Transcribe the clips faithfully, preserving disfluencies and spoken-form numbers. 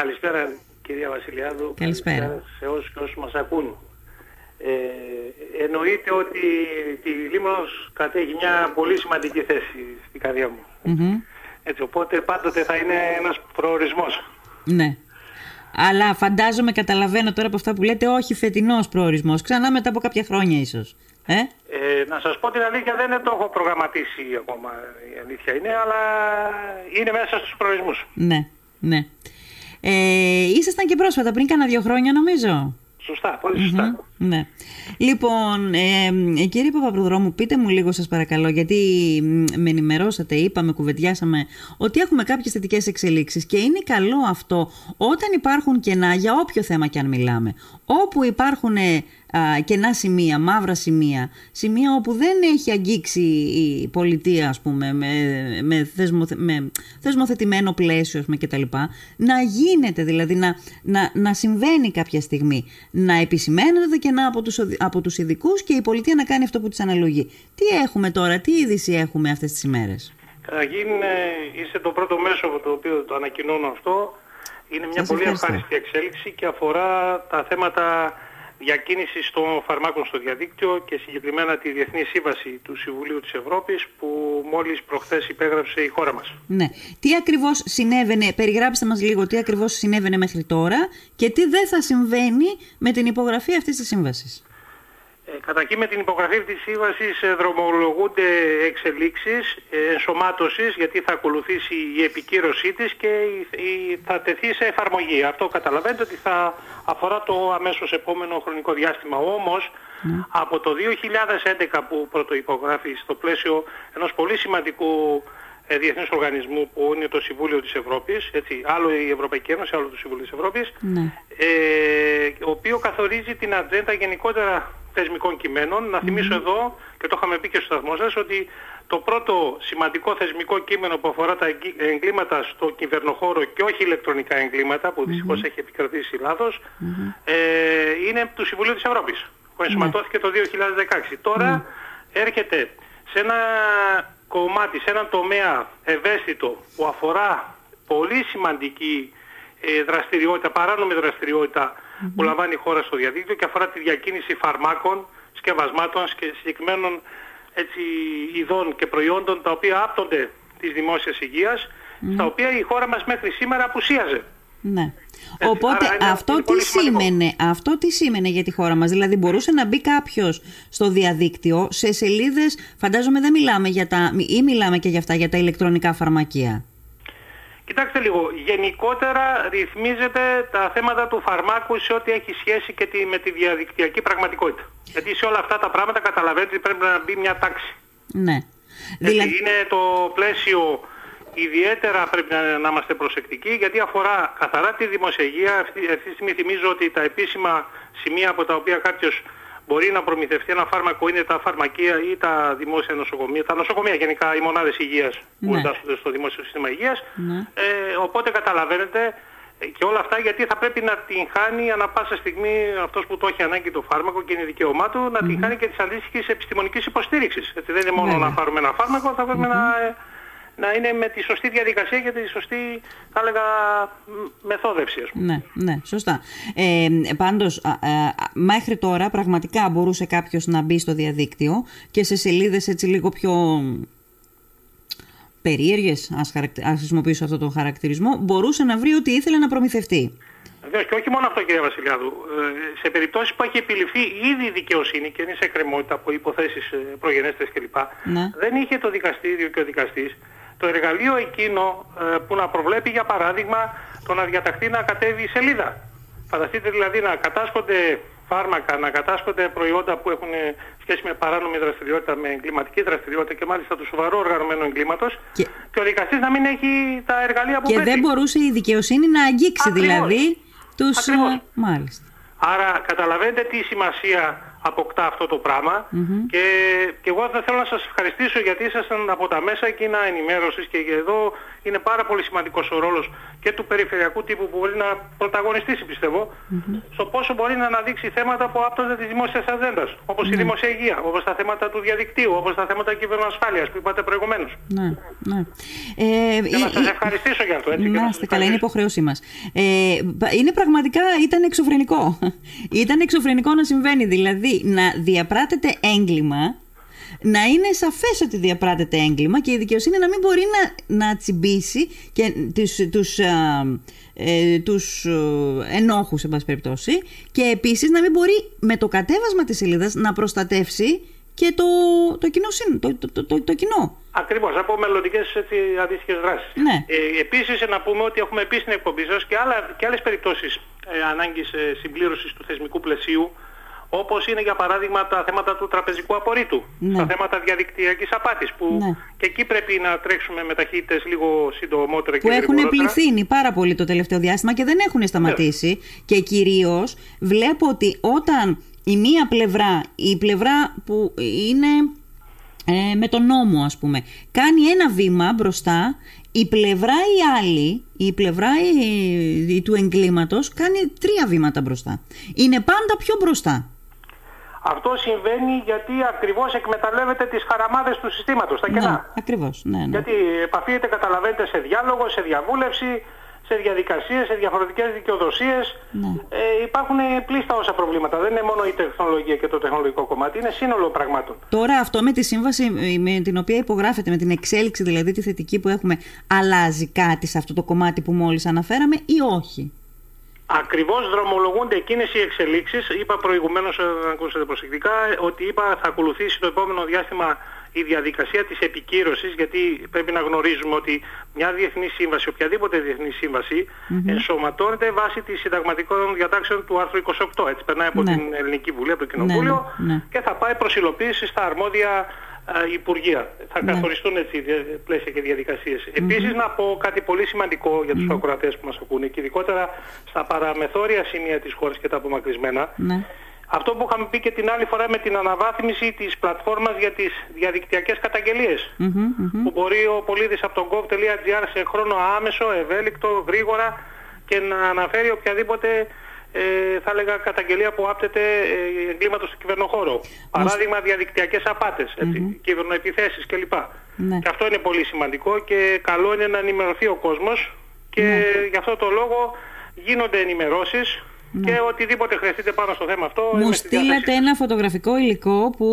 Καλησπέρα, κυρία Βασιλιάδου. Καλησπέρα σε όσους και όσους μας ακούν. Ε, εννοείται ότι τη Λίμνος κατέχει μια πολύ σημαντική θέση στην καρδιά μου. Mm-hmm. Έτσι, οπότε πάντοτε θα είναι ένας προορισμός. Ναι. Αλλά φαντάζομαι, καταλαβαίνω τώρα από αυτά που λέτε, όχι φετινός προορισμός. Ξανά μετά από κάποια χρόνια ίσως. Ε? Ε, να σας πω την αλήθεια, δεν το έχω προγραμματίσει ακόμα. Η αλήθεια είναι, αλλά είναι μέσα στους προορισμούς. Ναι, ναι. Ε, ήσασταν και πρόσφατα, πριν κάνα δύο χρόνια νομίζω. Σωστά, πολύ σωστά. Mm-hmm, ναι. Λοιπόν, ε, κύριε Παπαπροδρόμου, πείτε μου λίγο σας παρακαλώ, γιατί με ενημερώσατε, είπαμε, κουβεντιάσαμε ότι έχουμε κάποιες θετικές εξελίξεις και είναι καλό αυτό όταν υπάρχουν κενά, για όποιο θέμα και αν μιλάμε, όπου υπάρχουν ε, κενά σημεία, μαύρα σημεία, σημεία όπου δεν έχει αγγίξει η πολιτεία, ας πούμε, με, με, θεσμοθε, με θεσμοθετημένο πλαίσιο, ας πούμε, κτλ. Να γίνεται, δηλαδή, να, να, να συμβαίνει κάποια στιγμή, να επισημαίνονται κενά από τους, από τους ειδικούς και η πολιτεία να κάνει αυτό που της αναλογεί. Τι έχουμε τώρα, τι είδηση έχουμε αυτές τις ημέρες? Καταρχήν, είστε το πρώτο μέσο από το οποίο το ανακοινώνω αυτό. Είναι μια Σας πολύ ευχάριστη εξέλιξη και αφορά τα θέματα διακίνησης των φαρμάκων στο διαδίκτυο και συγκεκριμένα τη Διεθνή Σύμβαση του Συμβουλίου της Ευρώπης που μόλις προχθές υπέγραψε η χώρα μας. Ναι. Τι ακριβώς συνέβαινε, περιγράψτε μας λίγο τι ακριβώς συνέβαινε μέχρι τώρα και τι δεν θα συμβαίνει με την υπογραφή αυτής της σύμβασης. Ε, Καταρχήν, με την υπογραφή της σύμβασης δρομολογούνται εξελίξεις ε, ενσωμάτωσης, γιατί θα ακολουθήσει η επικύρωσή της και η, η, θα τεθεί σε εφαρμογή. Αυτό καταλαβαίνετε ότι θα αφορά το αμέσως επόμενο χρονικό διάστημα. Όμως, mm. από το δύο χιλιάδες έντεκα που πρωτοϋπογράφει στο πλαίσιο ενός πολύ σημαντικού ε, διεθνούς οργανισμού που είναι το Συμβούλιο της Ευρώπης, έτσι, άλλο η Ευρωπαϊκή Ένωση, άλλο το Συμβούλιο της Ευρώπης, mm. ε, ο οποίο καθορίζει την ατζέντα γενικότερα θεσμικών κειμένων. Να θυμίσω mm-hmm. εδώ, και το είχαμε πει και στο σταθμό σας, ότι το πρώτο σημαντικό θεσμικό κείμενο που αφορά τα εγκλήματα στο κυβερνοχώρο και όχι ηλεκτρονικά εγκλήματα, που δυστυχώς mm-hmm. έχει επικρατήσει η Ελλάδος, mm-hmm. ε, είναι του Συμβουλίου της Ευρώπης, που ενσωματώθηκε mm-hmm. το δύο χιλιάδες δεκαέξι. Τώρα mm-hmm. έρχεται σε ένα κομμάτι, σε ένα τομέα ευαίσθητο που αφορά πολύ σημαντική ε, δραστηριότητα, παράνομη δραστηριότητα, Mm-hmm. που λαμβάνει η χώρα στο διαδίκτυο και αφορά τη διακίνηση φαρμάκων, σκευασμάτων και συγκεκριμένων έτσι, ειδών και προϊόντων τα οποία άπτονται της δημόσιας υγείας, mm-hmm. στα οποία η χώρα μας μέχρι σήμερα απουσίαζε. Ναι. Έτσι, οπότε άρα, αυτό, τι σήμαινε, αυτό τι σήμαινε για τη χώρα μας? Δηλαδή μπορούσε να μπει κάποιος στο διαδίκτυο σε σελίδες, φαντάζομαι δεν μιλάμε για τα, ή μιλάμε και για αυτά, για τα ηλεκτρονικά φαρμακεία? Κοιτάξτε λίγο, γενικότερα ρυθμίζεται τα θέματα του φαρμάκου σε ό,τι έχει σχέση και τη, με τη διαδικτυακή πραγματικότητα. Γιατί σε όλα αυτά τα πράγματα καταλαβαίνετε ότι πρέπει να μπει μια τάξη. Ναι. Δηλαδή είναι το πλαίσιο, ιδιαίτερα πρέπει να, να είμαστε προσεκτικοί, γιατί αφορά καθαρά τη δημόσια υγεία. Αυτή, αυτή τη στιγμή θυμίζω ότι τα επίσημα σημεία από τα οποία κάποιος μπορεί να προμηθευτεί ένα φάρμακο είναι τα φαρμακεία ή τα δημόσια νοσοκομεία, τα νοσοκομεία γενικά, οι μονάδες υγείας που εντάσσονται στο δημόσιο σύστημα υγείας. Ναι. Ε, οπότε καταλαβαίνετε και όλα αυτά, γιατί θα πρέπει να την χάνει ανά πάσα στιγμή αυτός που το έχει ανάγκη το φάρμακο και είναι δικαίωμά του, να mm-hmm. την χάνει και της αντίστοιχης επιστημονικής υποστήριξης. Έτσι, δεν είναι μόνο ναι. να πάρουμε ένα φάρμακο, θα πρέπει mm-hmm. να, να είναι με τη σωστή διαδικασία και τη σωστή, θα έλεγα, μεθόδευση. Ναι, ναι, σωστά. Ε, πάντως, α, α, μέχρι τώρα πραγματικά μπορούσε κάποιος να μπει στο διαδίκτυο και σε σελίδες έτσι λίγο πιο περίεργες, ας, χαρακτη... ας χρησιμοποιήσω αυτό το χαρακτηρισμό, μπορούσε να βρει ό,τι ήθελε να προμηθευτεί. Βεβαίως, και όχι μόνο αυτό, κυρία Βασιλιάδου. Ε, σε περιπτώσεις που έχει επιληφθεί ήδη η δικαιοσύνη και είναι σε εκκρεμότητα από υποθέσεις προγενέστερες κλπ. Ναι. Δεν είχε το δικαστήριο και ο δικαστής το εργαλείο εκείνο ε, που να προβλέπει, για παράδειγμα, το να διαταχθεί να κατέβει η σελίδα. Φανταστείτε δηλαδή να κατάσχονται φάρμακα, να κατάσχονται προϊόντα που έχουν σχέση με παράνομη δραστηριότητα, με εγκληματική δραστηριότητα και μάλιστα του σοβαρού οργανωμένου εγκλήματος και... και ο δικαστής να μην έχει τα εργαλεία που και πρέπει. Και δεν μπορούσε η δικαιοσύνη να αγγίξει. Ακριβώς. Δηλαδή τους... Ακριβώς. Μάλιστα. Άρα καταλαβαίνετε τι σημασία αποκτά αυτό το πράγμα. Mm-hmm. Και, και εγώ θα θέλω να σας ευχαριστήσω γιατί ήσασταν από τα μέσα κοινά ενημέρωσης και εδώ είναι πάρα πολύ σημαντικός ο ρόλος και του περιφερειακού τύπου που μπορεί να πρωταγωνιστήσει, πιστεύω, mm-hmm. στο πόσο μπορεί να αναδείξει θέματα που άπτονται της δημόσιας ατζέντας, όπως mm-hmm. η δημόσια υγεία, όπως τα θέματα του διαδικτύου, όπως τα θέματα κυβερνοασφάλειας που είπατε προηγουμένως. Ναι, ναι. Ε, και ε, να σας ε, ευχαριστήσω για αυτό. Έτσι, να είστε καλά, είναι υποχρέωσή μας. Ε, είναι πραγματικά, ήταν εξωφρενικό. Ήταν εξωφρενικό να συμβαίνει, δηλαδή να διαπράτεται έγκλημα, να είναι σαφές ότι διαπράτεται έγκλημα και η δικαιοσύνη να μην μπορεί να, να τσιμπήσει και τους, τους, α, ε, τους ενόχους, εν πάση περιπτώσει, και επίσης να μην μπορεί με το κατέβασμα της σελίδας να προστατεύσει και το, το, κοινό, το, το, το, το, το κοινό. Ακριβώς, από μελλοντικές αντίστοιχες δράσεις. Ναι. Ε, επίσης, να πούμε ότι έχουμε πει στην εκπομπή σας και, άλλα, και άλλες περιπτώσεις ε, ανάγκης ε, συμπλήρωσης του θεσμικού πλαισίου, όπως είναι για παράδειγμα τα θέματα του τραπεζικού απορρίτου, ναι. τα θέματα διαδικτυακής απάτης, που ναι. και εκεί πρέπει να τρέξουμε με ταχύτητες λίγο συντομότερα και γρηγορότερα. Που έχουν πληθύνει πάρα πολύ το τελευταίο διάστημα και δεν έχουν σταματήσει. Ναι. Και κυρίως βλέπω ότι όταν η μία πλευρά, η πλευρά που είναι ε, με τον νόμο ας πούμε, κάνει ένα βήμα μπροστά, η πλευρά η άλλη, η πλευρά η, η, του εγκλήματος κάνει τρία βήματα μπροστά. Είναι πάντα πιο μπροστά. Αυτό συμβαίνει γιατί ακριβώς εκμεταλλεύεται τις χαραμάδες του συστήματος, τα κενά. Ναι, ακριβώς, ναι, ναι. Γιατί επαφείται, καταλαβαίνετε, σε διάλογο, σε διαβούλευση, σε διαδικασίες, σε διαφορετικές δικαιοδοσίες. Ναι. Ε, υπάρχουν πλήστα όσα προβλήματα. Δεν είναι μόνο η τεχνολογία και το τεχνολογικό κομμάτι, είναι σύνολο πραγμάτων. Τώρα αυτό με τη σύμβαση με την οποία υπογράφεται, με την εξέλιξη δηλαδή τη θετική που έχουμε, αλλάζει κάτι σε αυτό το κομμάτι που μόλις αναφέραμε ή όχι? Ακριβώς, δρομολογούνται εκείνες οι εξελίξεις. Είπα προηγουμένως, αν ακούσατε προσεκτικά, ότι είπα θα ακολουθήσει το επόμενο διάστημα η διαδικασία της επικύρωσης, γιατί πρέπει να γνωρίζουμε ότι μια διεθνή σύμβαση, οποιαδήποτε διεθνή σύμβαση, mm-hmm. ενσωματώνεται βάσει της συνταγματικών διατάξεων του άρθρου είκοσι οκτώ. Έτσι περνάει από ναι. την Ελληνική Βουλή, από το Κοινοβούλιο ναι, ναι. και θα πάει προς υλοποίηση στα αρμόδια ε, υπουργεία. Θα ναι. καθοριστούν έτσι πλαίσια και διαδικασίες. Mm-hmm. Επίσης, να πω κάτι πολύ σημαντικό για τους mm-hmm. ακροατές που μας ακούνε και ειδικότερα στα παραμεθόρια σημεία της χώρας και τα απομακρυσμένα. Ναι. Αυτό που είχαμε πει και την άλλη φορά με την αναβάθμιση της πλατφόρμας για τις διαδικτυακές καταγγελίες, mm-hmm, mm-hmm. που μπορεί ο πολίτης από το gov.gr σε χρόνο άμεσο, ευέλικτο, γρήγορα και να αναφέρει οποιαδήποτε ε, θα έλεγα καταγγελία που άπτεται ε, εγκλήματος στον κυβερνοχώρο. Παράδειγμα, διαδικτυακές απάτες, έτσι, mm-hmm. κυβερνοεπιθέσεις κλπ. Mm-hmm. Και αυτό είναι πολύ σημαντικό και καλό είναι να ενημερωθεί ο κόσμος και mm-hmm. γι' αυτό το λόγο γίνονται ενημερώσεις. Ναι. Και οτιδήποτε χρειαστείτε πάνω στο θέμα αυτό. Μου στείλατε ένα φωτογραφικό υλικό που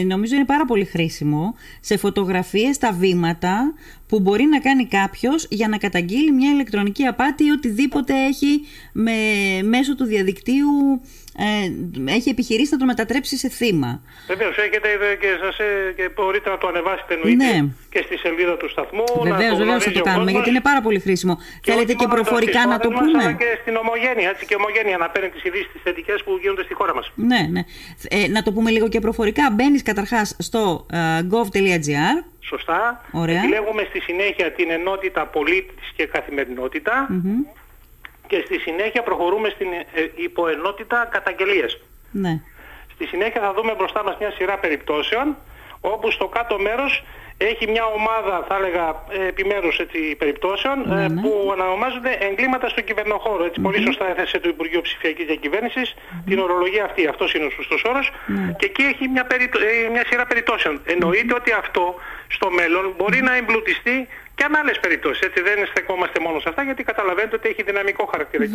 ε, νομίζω είναι πάρα πολύ χρήσιμο. Σε φωτογραφίες τα βήματα που μπορεί να κάνει κάποιος για να καταγγείλει μια ηλεκτρονική απάτη ή οτιδήποτε έχει με, μέσω του διαδικτύου ε, έχει επιχειρήσει να το μετατρέψει σε θύμα. Βεβαίως, έχετε και, σας, και μπορείτε να το ανεβάσετε εννοείται ναι. και στη σελίδα του σταθμού. Βεβαίως, βεβαίως θα το κάνουμε κόσμος, γιατί είναι πάρα πολύ χρήσιμο. Και θέλετε και προφορικά να το πούμε. Αλλά και στην ομογένεια, έτσι, και ομογένεια να παίρνει τις ειδήσεις τις θετικές που γίνονται στη χώρα μας. Ναι, ναι. Ε, να το πούμε λίγο και προφορικά. Μπαίνεις καταρχάς στο uh, gov.gr. Σωστά. Ωραία. Επιλέγουμε στη συνέχεια την ενότητα πολίτης και καθημερινότητα mm-hmm. και στη συνέχεια προχωρούμε στην υποενότητα καταγγελίες. Ναι. Στη συνέχεια θα δούμε μπροστά μας μια σειρά περιπτώσεων όπου στο κάτω μέρος έχει μια ομάδα, θα έλεγα, επιμέρους έτσι, περιπτώσεων ναι, ναι. που ανανομάζονται εγκλήματα στον κυβερνοχώρο. Έτσι, mm-hmm. πολύ σωστά έθεσε το Υπουργείο Ψηφιακής Διακυβέρνησης mm-hmm. την ορολογία αυτή. Αυτός είναι ο σωστός όρος. Mm-hmm. Και εκεί έχει μια, περι... μια σειρά περιπτώσεων. Εννοείται mm-hmm. ότι αυτό στο μέλλον μπορεί mm-hmm. να εμπλουτιστεί και αν άλλες περιπτώσεις. Έτσι, δεν στεκόμαστε μόνο σε αυτά, γιατί καταλαβαίνετε ότι έχει δυναμικό χαρακτήρα.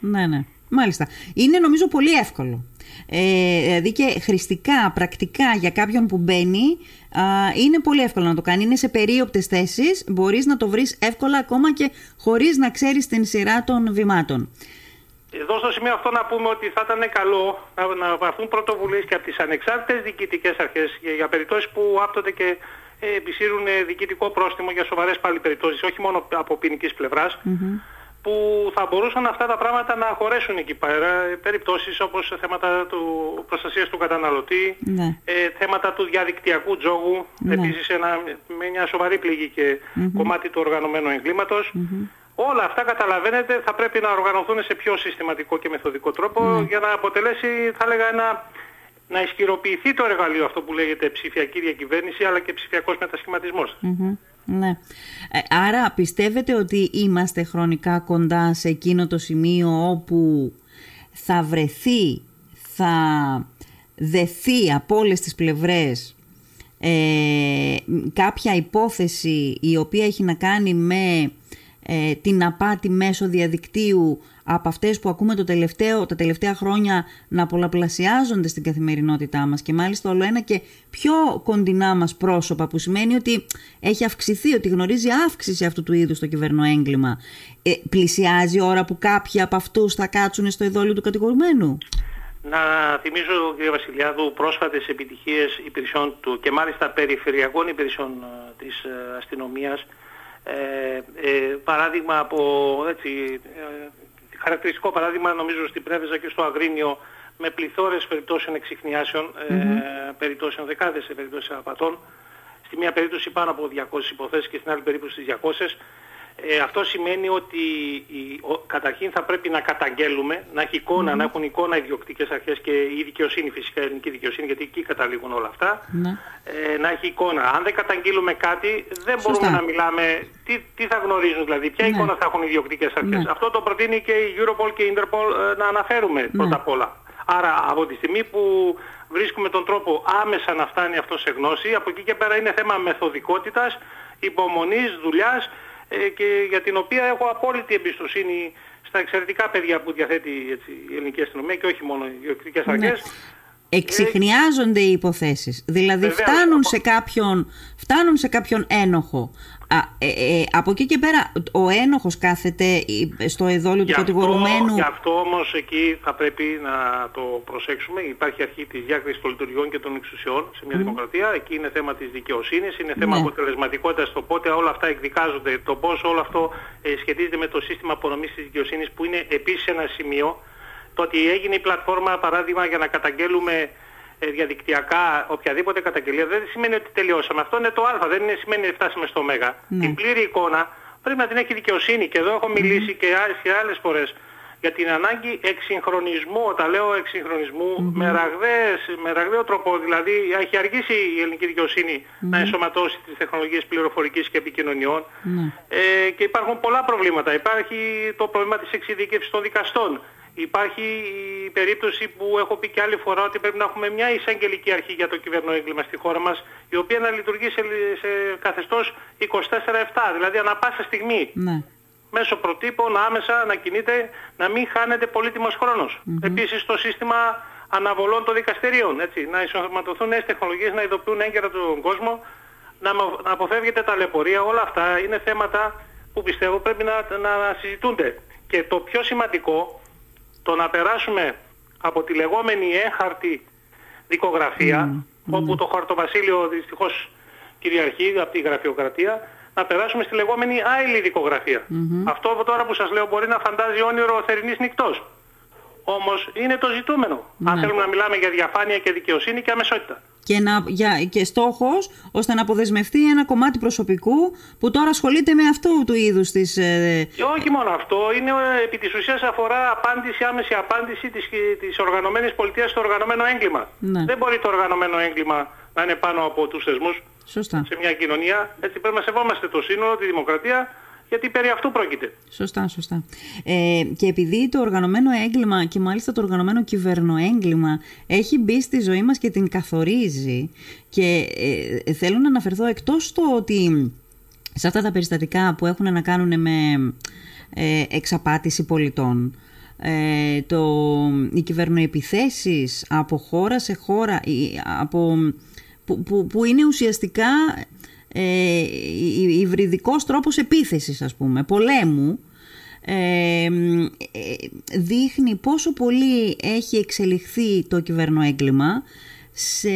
Ναι, ναι. Μάλιστα. Είναι νομίζω πολύ εύκολο. Ε, δηλαδή και χρηστικά, πρακτικά για κάποιον που μπαίνει α, είναι πολύ εύκολο να το κάνει. Είναι σε περίοπτες θέσεις, μπορείς να το βρεις εύκολα ακόμα και χωρίς να ξέρεις την σειρά των βημάτων. Εδώ στο σημείο αυτό να πούμε ότι θα ήταν καλό να, να βαθούν πρωτοβουλίες και από τις ανεξάρτητες διοικητικές αρχές για, για περιπτώσεις που άπτονται και ε, επισύρουν ε, διοικητικό πρόστιμο για σοβαρές πάλι περιπτώσεις, όχι μόνο από ποινικής πλευράς. Mm-hmm. που θα μπορούσαν αυτά τα πράγματα να χωρέσουν εκεί πέρα, περιπτώσεις όπως θέματα του προστασίας του καταναλωτή, ναι. ε, θέματα του διαδικτυακού τζόγου, ναι. επίσης ένα, με μια σοβαρή πληγή και mm-hmm. κομμάτι του οργανωμένου εγκλήματος, mm-hmm. Όλα αυτά, καταλαβαίνετε, θα πρέπει να οργανωθούν σε πιο συστηματικό και μεθοδικό τρόπο mm. για να αποτελέσει, θα έλεγα, ένα, να ισχυροποιηθεί το εργαλείο αυτό που λέγεται ψηφιακή διακυβέρνηση, αλλά και ψηφιακός μετασχηματισμός. Mm-hmm. Ναι. Άρα πιστεύετε ότι είμαστε χρονικά κοντά σε εκείνο το σημείο όπου θα βρεθεί, θα δεθεί από όλες τις πλευρές ε, κάποια υπόθεση η οποία έχει να κάνει με ε, την απάτη μέσω διαδικτύου, από αυτές που ακούμε το τελευταίο, τα τελευταία χρόνια να πολλαπλασιάζονται στην καθημερινότητά μας, και μάλιστα όλο ένα και πιο κοντινά μας πρόσωπα, που σημαίνει ότι έχει αυξηθεί, ότι γνωρίζει αύξηση αυτού του είδους το κυβερνοέγκλημα. Ε, πλησιάζει η ώρα που κάποιοι από αυτούς θα κάτσουν στο εδόλιο του κατηγορουμένου. Να θυμίζω, κύριε Βασιλιάδου, πρόσφατες επιτυχίες υπηρεσιών του και μάλιστα περιφερειακών υπηρεσιών της αστυνομίας. Ε, ε, παράδειγμα από... Έτσι, ε, χαρακτηριστικό παράδειγμα, νομίζω, στην Πρέβεζα και στο Αγρίνιο, με πληθώρες περιπτώσεων εξιχνιάσεων, mm-hmm. ε, περιπτώσεων, δεκάδες περιπτώσεις απατών. Στη μία περίπτωση πάνω από διακόσιες υποθέσεις και στην άλλη περίπτωση στις διακόσιες. Ε, αυτό σημαίνει ότι η, ο, καταρχήν θα πρέπει να καταγγέλουμε, να, έχει εικόνα, mm-hmm. να έχουν εικόνα οι διοκτικές αρχές και η δικαιοσύνη, φυσικά η ελληνική δικαιοσύνη, γιατί εκεί καταλήγουν όλα αυτά, mm-hmm. ε, να έχει εικόνα. Αν δεν καταγγείλουμε κάτι, δεν Σωστά. μπορούμε να μιλάμε. Τι, τι θα γνωρίζουν δηλαδή, ποια mm-hmm. εικόνα θα έχουν οι διοκτικές αρχές. Mm-hmm. Αυτό το προτείνει και η Europol και η Interpol ε, να αναφέρουμε mm-hmm. πρώτα απ' όλα. Άρα από τη στιγμή που βρίσκουμε τον τρόπο άμεσα να φτάνει αυτό σε γνώση, από εκεί και πέρα είναι θέμα μεθοδικότητας, υπομονής, δουλειάς, και για την οποία έχω απόλυτη εμπιστοσύνη στα εξαιρετικά παιδιά που διαθέτει, έτσι, η ελληνική αστυνομία και όχι μόνο οι διοικητικές αρχές. Ναι. Εξιχνιάζονται οι υποθέσεις. Δηλαδή φτάνουν σε, κάποιον, φτάνουν σε κάποιον ένοχο. Α, ε, ε, από εκεί και πέρα ο ένοχος κάθεται στο εδόλιο του κατηγορουμένου. Γι' αυτό όμως εκεί θα πρέπει να το προσέξουμε. Υπάρχει αρχή της διάκρισης των λειτουργιών και των εξουσιών σε μια mm. δημοκρατία. Εκεί είναι θέμα της δικαιοσύνης, είναι θέμα yeah. αποτελεσματικότητας, το πότε όλα αυτά εκδικάζονται, το πώς όλο αυτό ε, σχετίζεται με το σύστημα απονομής της δικαιοσύνης, που είναι επίσης ένα σημείο. Το ότι έγινε η πλατφόρμα, παράδειγμα, για να καταγγέλουμε διαδικτυακά οποιαδήποτε καταγγελία, δεν σημαίνει ότι τελειώσαμε. Αυτό είναι το α, δεν είναι, σημαίνει ότι φτάσαμε στο μέγα. Ναι. Την πλήρη εικόνα πρέπει να την έχει δικαιοσύνη, και εδώ έχω μιλήσει mm-hmm. και άλλες φορές για την ανάγκη εξυγχρονισμού. Όταν λέω εξυγχρονισμού, mm-hmm. με, ραγδαίες, με ραγδαίο τρόπο, δηλαδή έχει αργήσει η ελληνική δικαιοσύνη mm-hmm. να ενσωματώσει τις τεχνολογίες πληροφορικής και επικοινωνιών mm-hmm. ε, και υπάρχουν πολλά προβλήματα. Υπάρχει το πρόβλημα της εξειδίκευσης των δικαστών. Υπάρχει η περίπτωση που έχω πει και άλλη φορά ότι πρέπει να έχουμε μια εισαγγελική αρχή για το κυβερνοέγκλημα στη χώρα μας, η οποία να λειτουργεί σε, σε καθεστώς είκοσι τέσσερα επτά, δηλαδή ανά πάσα στιγμή. Ναι. Μέσω προτύπων, άμεσα να κινείται, να μην χάνεται πολύτιμος χρόνος. Mm-hmm. Επίσης το σύστημα αναβολών των δικαστηρίων, έτσι, να ισοματωθούν νέες τεχνολογίες, να ειδοποιούν έγκαιρα τον κόσμο, να, να αποφεύγεται ταλαιπωρία. Όλα αυτά είναι θέματα που πιστεύω πρέπει να, να συζητούνται. Και το πιο σημαντικό, το να περάσουμε από τη λεγόμενη έχαρτη δικογραφία, mm, όπου mm. το χαρτοβασίλειο δυστυχώς κυριαρχεί από τη γραφειοκρατία, να περάσουμε στη λεγόμενη άειλη δικογραφία. Mm-hmm. Αυτό τώρα που σας λέω μπορεί να φαντάζει όνειρο θερινής νυχτός. Όμως είναι το ζητούμενο, mm. αν θέλουμε να μιλάμε για διαφάνεια και δικαιοσύνη και αμεσότητα. Και, να, για, και στόχος ώστε να αποδεσμευτεί ένα κομμάτι προσωπικού που τώρα ασχολείται με αυτού του είδους της... Ε... Και όχι μόνο αυτό, είναι επί της ουσίας αφορά απάντηση, άμεση απάντηση της, της οργανωμένης πολιτείας στο οργανωμένο έγκλημα. Ναι. Δεν μπορεί το οργανωμένο έγκλημα να είναι πάνω από τους θεσμούς. Σωστά. Σε μια κοινωνία. Έτσι πρέπει να σεβόμαστε το σύνολο, τη δημοκρατία, γιατί περί αυτού πρόκειται. Σωστά, σωστά. Ε, και επειδή το οργανωμένο έγκλημα και μάλιστα το οργανωμένο κυβερνοέγκλημα έχει μπει στη ζωή μας και την καθορίζει, και ε, θέλω να αναφερθώ εκτός το ότι σε αυτά τα περιστατικά που έχουν να κάνουν με ε, εξαπάτηση πολιτών, ε, το, οι κυβερνοεπιθέσεις από χώρα σε χώρα, από, που, που, που είναι ουσιαστικά... Ε, υβριδικός τρόπος επίθεσης, ας πούμε, πολέμου, ε, δείχνει πόσο πολύ έχει εξελιχθεί το κυβερνοέγκλημα σε,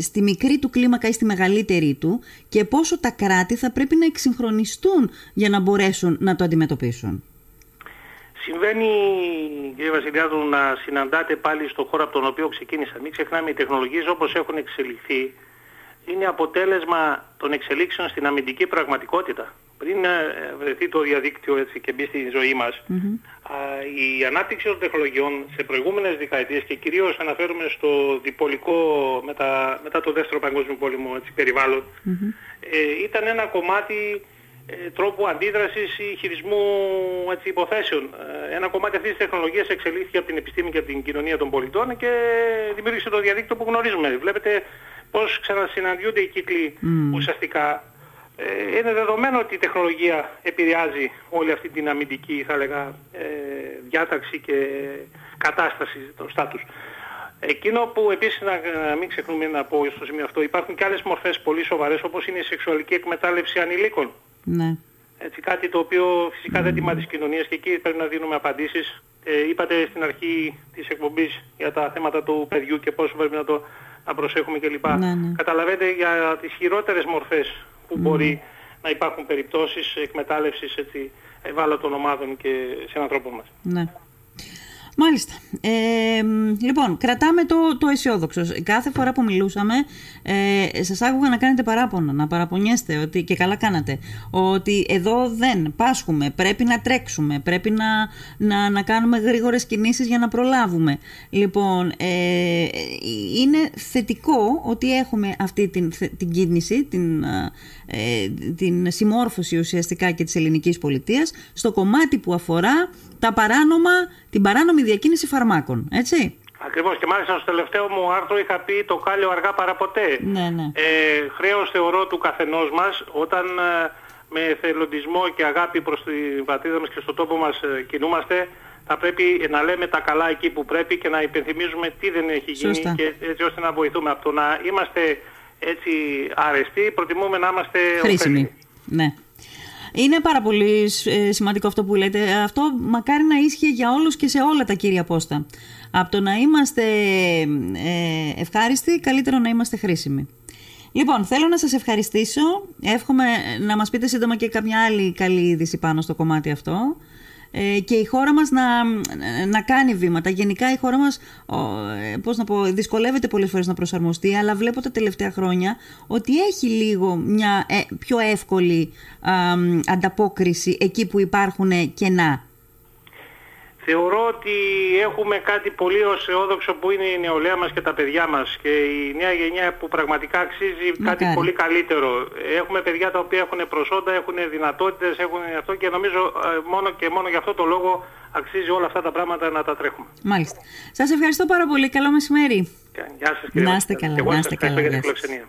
στη μικρή του κλίμακα ή στη μεγαλύτερη του, και πόσο τα κράτη θα πρέπει να εξυγχρονιστούν για να μπορέσουν να το αντιμετωπίσουν. Συμβαίνει, κύριε Βασιλιάδου, να συναντάτε πάλι στον χώρο από τον οποίο ξεκίνησα. Μην ξεχνάμε, οι τεχνολογίες όπως έχουν εξελιχθεί είναι αποτέλεσμα των εξελίξεων στην αμυντική πραγματικότητα. πριν βρεθεί το διαδίκτυο έτσι και μπει στη ζωή μας, mm-hmm. η ανάπτυξη των τεχνολογιών σε προηγούμενες δεκαετίες, και κυρίως αναφέρουμε στο διπολικό μετά, μετά το Δεύτερο Παγκόσμιο Πόλεμο έτσι, περιβάλλον, mm-hmm. ε, ήταν ένα κομμάτι ε, τρόπου αντίδρασης ή χειρισμού έτσι, υποθέσεων. Ε, ένα κομμάτι αυτής της τεχνολογίας εξελίχθηκε από την επιστήμη και από την κοινωνία των πολιτών και δημιούργησε το διαδίκτυο που γνωρίζουμε. Βλέπετε πώς ξανασυναντιούνται οι κύκλοι mm. ουσιαστικά. Ε, είναι δεδομένο ότι η τεχνολογία επηρεάζει όλη αυτή την αμυντική, θα λέγα, ε, διάταξη και κατάσταση των στάτους. Εκείνο που επίσης, να, να μην ξεχνούμε να πω στο σημείο αυτό, υπάρχουν και άλλες μορφές πολύ σοβαρές, όπως είναι η σεξουαλική εκμετάλλευση ανηλίκων. Ναι. Έτσι, κάτι το οποίο φυσικά δεν τιμά τις κοινωνίες και εκεί πρέπει να δίνουμε απαντήσεις. Ε, είπατε στην αρχή της εκπομπής για τα θέματα του παιδιού και πώς πρέπει να το να προσέχουμε κλπ. Ναι, ναι. Καταλαβαίνετε για τις χειρότερες μορφές που mm. μπορεί να υπάρχουν περιπτώσεις εκμετάλλευσης έτσι, ευάλωτων ομάδων και συνανθρώπων μας. Ναι. Μάλιστα. Ε, λοιπόν, κρατάμε το, το αισιόδοξο. Κάθε φορά που μιλούσαμε, ε, σας άκουγα να κάνετε παράπονα, να παραπονιέστε, ότι, και καλά κάνατε, ότι εδώ δεν πάσχουμε, πρέπει να τρέξουμε, πρέπει να, να, να κάνουμε γρήγορες κινήσεις για να προλάβουμε. Λοιπόν, ε, είναι θετικό ότι έχουμε αυτή την, την κίνηση, την, ε, την συμμόρφωση ουσιαστικά και της ελληνικής πολιτείας, στο κομμάτι που αφορά τα παράνομα, την παράνομη διακίνηση φαρμάκων, έτσι. Ακριβώς, και μάλιστα στο τελευταίο μου άρθρο είχα πει το κάλλιο αργά παρά ποτέ. Ναι, ναι. Ε, χρέος θεωρώ του καθενός μας, όταν ε, με εθελοντισμό και αγάπη προς την πατρίδα μας και στον τόπο μας ε, κινούμαστε, θα πρέπει να λέμε τα καλά εκεί που πρέπει και να υπενθυμίζουμε τι δεν έχει γίνει. Σωστά. Και έτσι ώστε να βοηθούμε. Από το να είμαστε έτσι αρεστοί, προτιμούμε να είμαστε χρήσιμοι. Ναι. Είναι πάρα πολύ σημαντικό αυτό που λέτε. Αυτό μακάρι να ίσχυε για όλους και σε όλα τα κύρια πόστα. Από το να είμαστε ευχάριστοι, καλύτερο να είμαστε χρήσιμοι. Λοιπόν, θέλω να σας ευχαριστήσω. Εύχομαι να μας πείτε σύντομα και κάποια άλλη καλή είδηση πάνω στο κομμάτι αυτό. Και η χώρα μας να, να κάνει βήματα. Γενικά η χώρα μας, πώς να πω, δυσκολεύεται πολλές φορές να προσαρμοστεί, αλλά βλέπω τα τελευταία χρόνια ότι έχει λίγο μια ε, πιο εύκολη α, ανταπόκριση εκεί που υπάρχουν κενά. Θεωρώ ότι έχουμε κάτι πολύ αισιόδοξο που είναι η νεολαία μας και τα παιδιά μας και η νέα γενιά που πραγματικά αξίζει κάτι Μακάρι. πολύ καλύτερο. Έχουμε παιδιά τα οποία έχουν προσόντα, έχουν δυνατότητες, έχουν αυτό και νομίζω μόνο και μόνο γι' αυτό το λόγο αξίζει όλα αυτά τα πράγματα να τα τρέχουμε. Μάλιστα. Σας ευχαριστώ πάρα πολύ. Καλό μεσημέρι. Γεια σας, κύριε. Να είστε καλά. Και εγώ σας ευχαριστώ για την φιλοξενία.